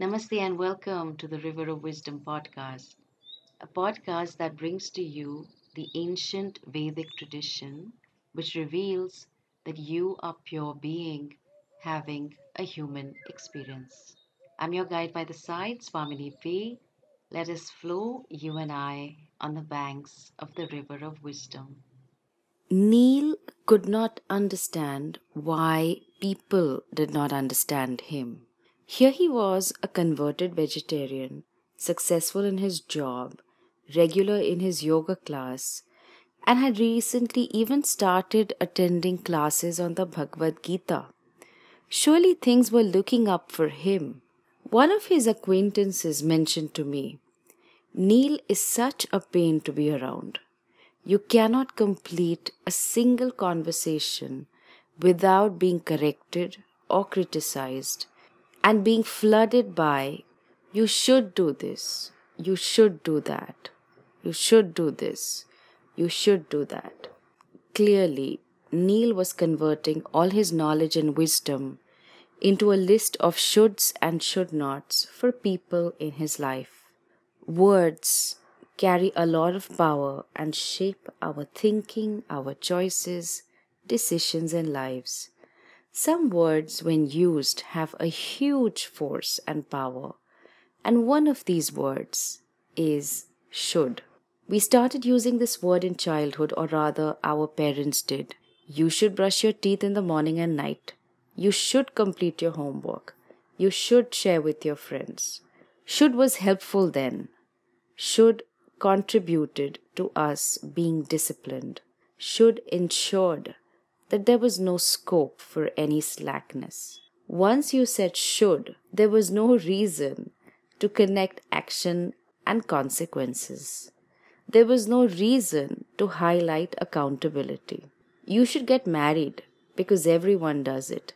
Namaste and welcome to the River of Wisdom podcast, a podcast that brings to you the ancient Vedic tradition, which reveals that you are pure being having a human experience. I'm your guide by the side, Swamini P. Let us flow, you and I, on the banks of the River of Wisdom. Neil could not understand why people did not understand him. Here he was, a converted vegetarian, successful in his job, regular in his yoga class, and had recently even started attending classes on the Bhagavad Gita. Surely things were looking up for him. One of his acquaintances mentioned to me, "Neil is such a pain to be around. You cannot complete a single conversation without being corrected or criticized and being flooded by, you should do this, you should do that, you should do this, you should do that." Clearly, Neil was converting all his knowledge and wisdom into a list of shoulds and should nots for people in his life. Words carry a lot of power and shape our thinking, our choices, decisions and lives. Some words, when used, have a huge force and power, and one of these words is should. We started using this word in childhood, or rather, our parents did. You should brush your teeth in the morning and night. You should complete your homework. You should share with your friends. Should was helpful then. Should contributed to us being disciplined. Should ensured that there was no scope for any slackness. Once you said should, there was no reason to connect action and consequences. There was no reason to highlight accountability. You should get married because everyone does it.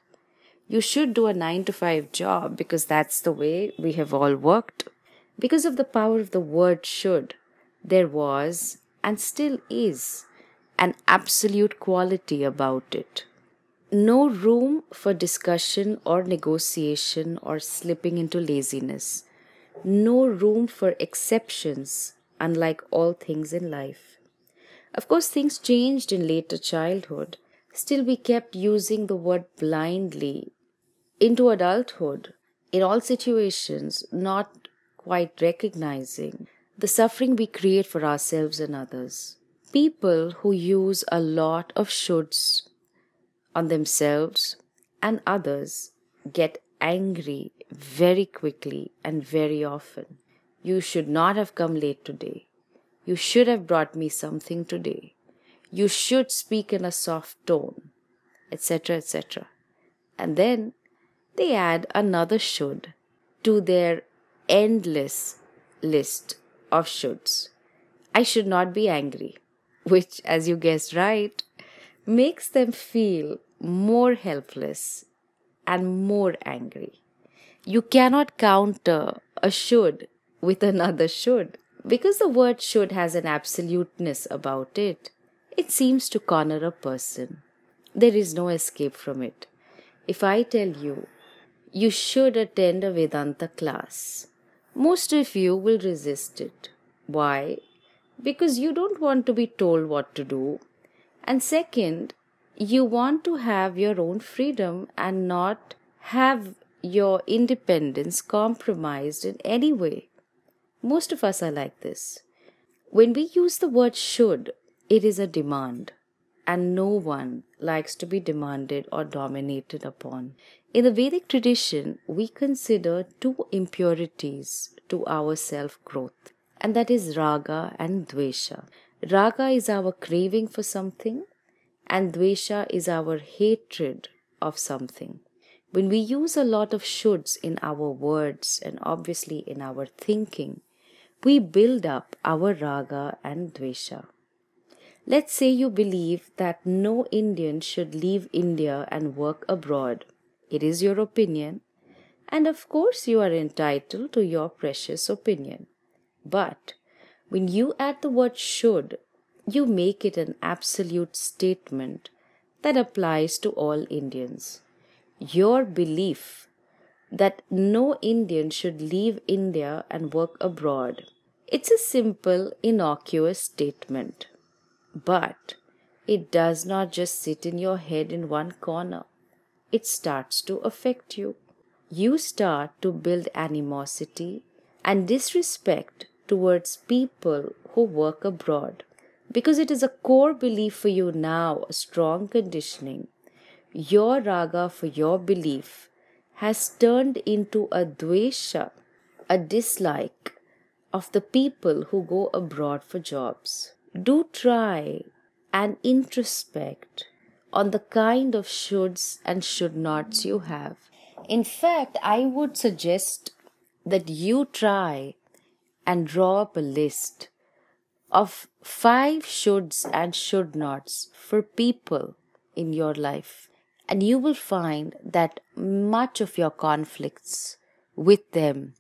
You should do a 9-to-5 job because that's the way we have all worked. Because of the power of the word should, there was and still is an absolute quality about it. No room for discussion or negotiation or slipping into laziness. No room for exceptions, unlike all things in life. Of course, things changed in later childhood. Still, we kept using the word blindly into adulthood, in all situations, not quite recognizing the suffering we create for ourselves and others. People who use a lot of shoulds on themselves and others get angry very quickly and very often. You should not have come late today. You should have brought me something today. You should speak in a soft tone, etc., etc. And then they add another should to their endless list of shoulds. I should not be angry, which, as you guessed right, makes them feel more helpless and more angry. You cannot counter a should with another should. Because the word should has an absoluteness about it, it seems to corner a person. There is no escape from it. If I tell you, you should attend a Vedanta class, most of you will resist it. Why? Because you don't want to be told what to do. And second, you want to have your own freedom and not have your independence compromised in any way. Most of us are like this. When we use the word should, it is a demand. And no one likes to be demanded or dominated upon. In the Vedic tradition, we consider two impurities to our self-growth, and that is raga and dvesha. Raga is our craving for something, and dvesha is our hatred of something. When we use a lot of shoulds in our words and obviously in our thinking, we build up our raga and dvesha. Let's say you believe that no Indian should leave India and work abroad. It is your opinion, and of course you are entitled to your precious opinion. But when you add the word should, you make it an absolute statement that applies to all Indians. Your belief that no Indian should leave India and work abroad. It's a simple, innocuous statement. But it does not just sit in your head in one corner. It starts to affect you. You start to build animosity and disrespect towards people who work abroad. Because it is a core belief for you now, a strong conditioning, your raga for your belief has turned into a dvesha, a dislike of the people who go abroad for jobs. Do try and introspect on the kind of shoulds and should nots you have. In fact, I would suggest that you try and draw up a list of 5 shoulds and should nots for people in your life. And you will find that much of your conflicts with them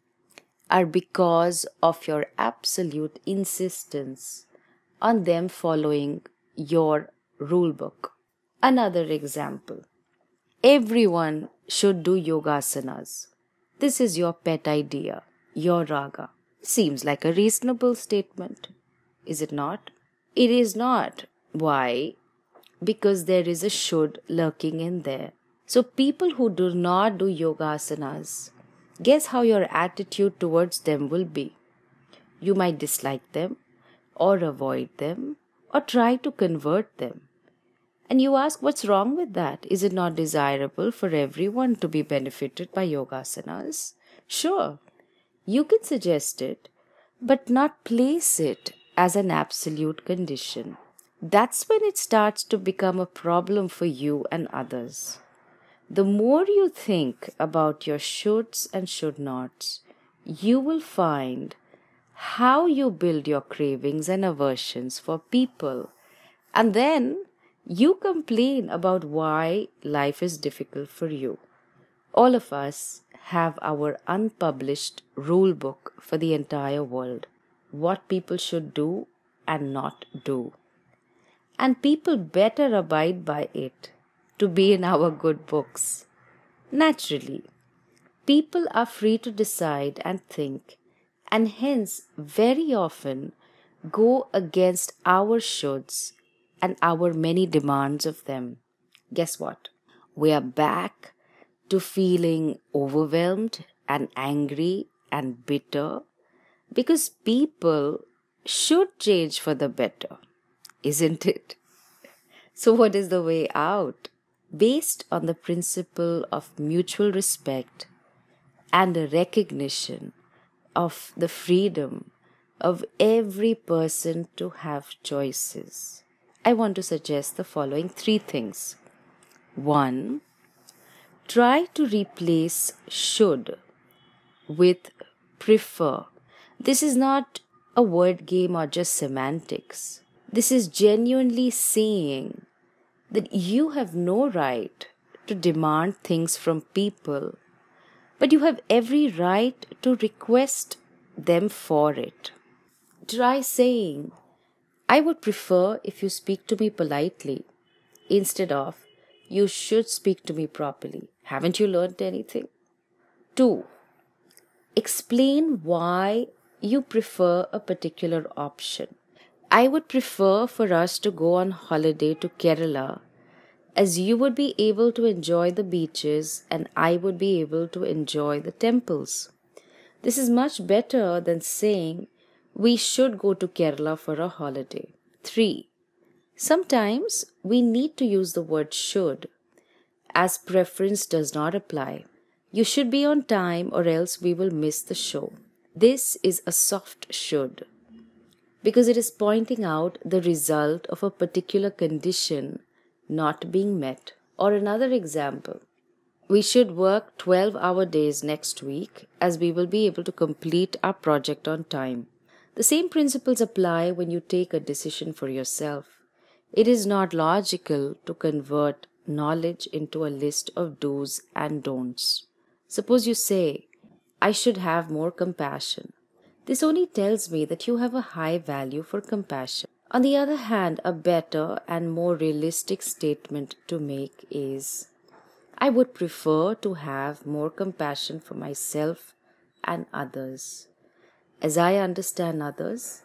are because of your absolute insistence on them following your rule book. Another example. Everyone should do yogasanas. This is your pet idea, your raga. Seems like a reasonable statement. Is it not? It is not. Why? Because there is a should lurking in there. So people who do not do yogasanas, guess how your attitude towards them will be. You might dislike them, or avoid them, or try to convert them. And you ask, what's wrong with that? Is it not desirable for everyone to be benefited by yogasanas? Sure, you can suggest it, but not place it as an absolute condition. That's when it starts to become a problem for you and others. The more you think about your shoulds and should nots, you will find how you build your cravings and aversions for people. And then you complain about why life is difficult for you. All of us have our unpublished rule book for the entire world. What people should do and not do. And people better abide by it to be in our good books. Naturally, people are free to decide and think, and hence very often go against our shoulds and our many demands of them. Guess what? We are back to feeling overwhelmed and angry and bitter because people should change for the better. Isn't it? So what is the way out? Based on the principle of mutual respect and a recognition of the freedom of every person to have choices, I want to suggest the following 3 things. 1. Try to replace should with prefer. This is not a word game or just semantics. This is genuinely saying that you have no right to demand things from people, but you have every right to request them for it. Try saying, I would prefer if you speak to me politely, instead of, you should speak to me properly. Haven't you learned anything? 2. Explain why you prefer a particular option. I would prefer for us to go on holiday to Kerala, as you would be able to enjoy the beaches and I would be able to enjoy the temples. This is much better than saying we should go to Kerala for a holiday. 3. Sometimes we need to use the word should, as preference does not apply. You should be on time or else we will miss the show. This is a soft should, because it is pointing out the result of a particular condition not being met. Or another example, we should work 12-hour days next week as we will be able to complete our project on time. The same principles apply when you take a decision for yourself. It is not logical to convert knowledge into a list of do's and don'ts. Suppose you say, I should have more compassion. This only tells me that you have a high value for compassion. On the other hand, a better and more realistic statement to make is, I would prefer to have more compassion for myself and others. As I understand others,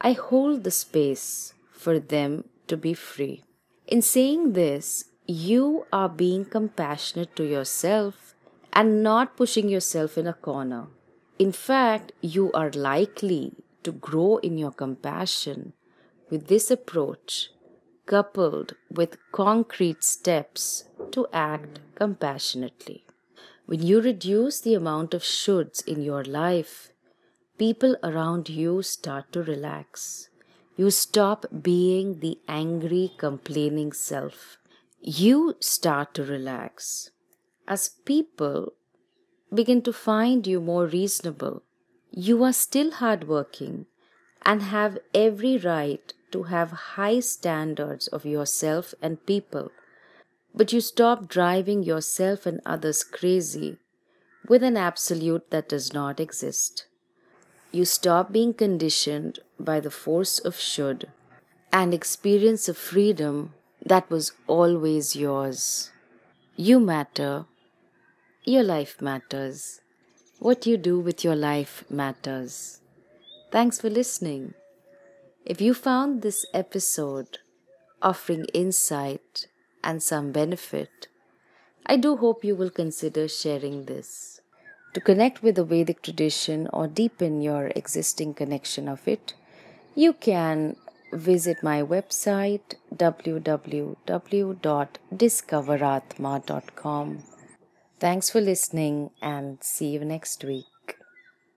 I hold the space for them to be free. In saying this, you are being compassionate to yourself and not pushing yourself in a corner. In fact, you are likely to grow in your compassion with this approach, coupled with concrete steps to act compassionately. When you reduce the amount of shoulds in your life, people around you start to relax. You stop being the angry, complaining self. You start to relax. As people begin to find you more reasonable, you are still hardworking and have every right to have high standards of yourself and people. But you stop driving yourself and others crazy with an absolute that does not exist. You stop being conditioned by the force of should and experience a freedom that was always yours. You matter. Your life matters. What you do with your life matters. Thanks for listening. If you found this episode offering insight and some benefit, I do hope you will consider sharing this. To connect with the Vedic tradition or deepen your existing connection of it, you can visit my website www.discoveratma.com. Thanks for listening and see you next week.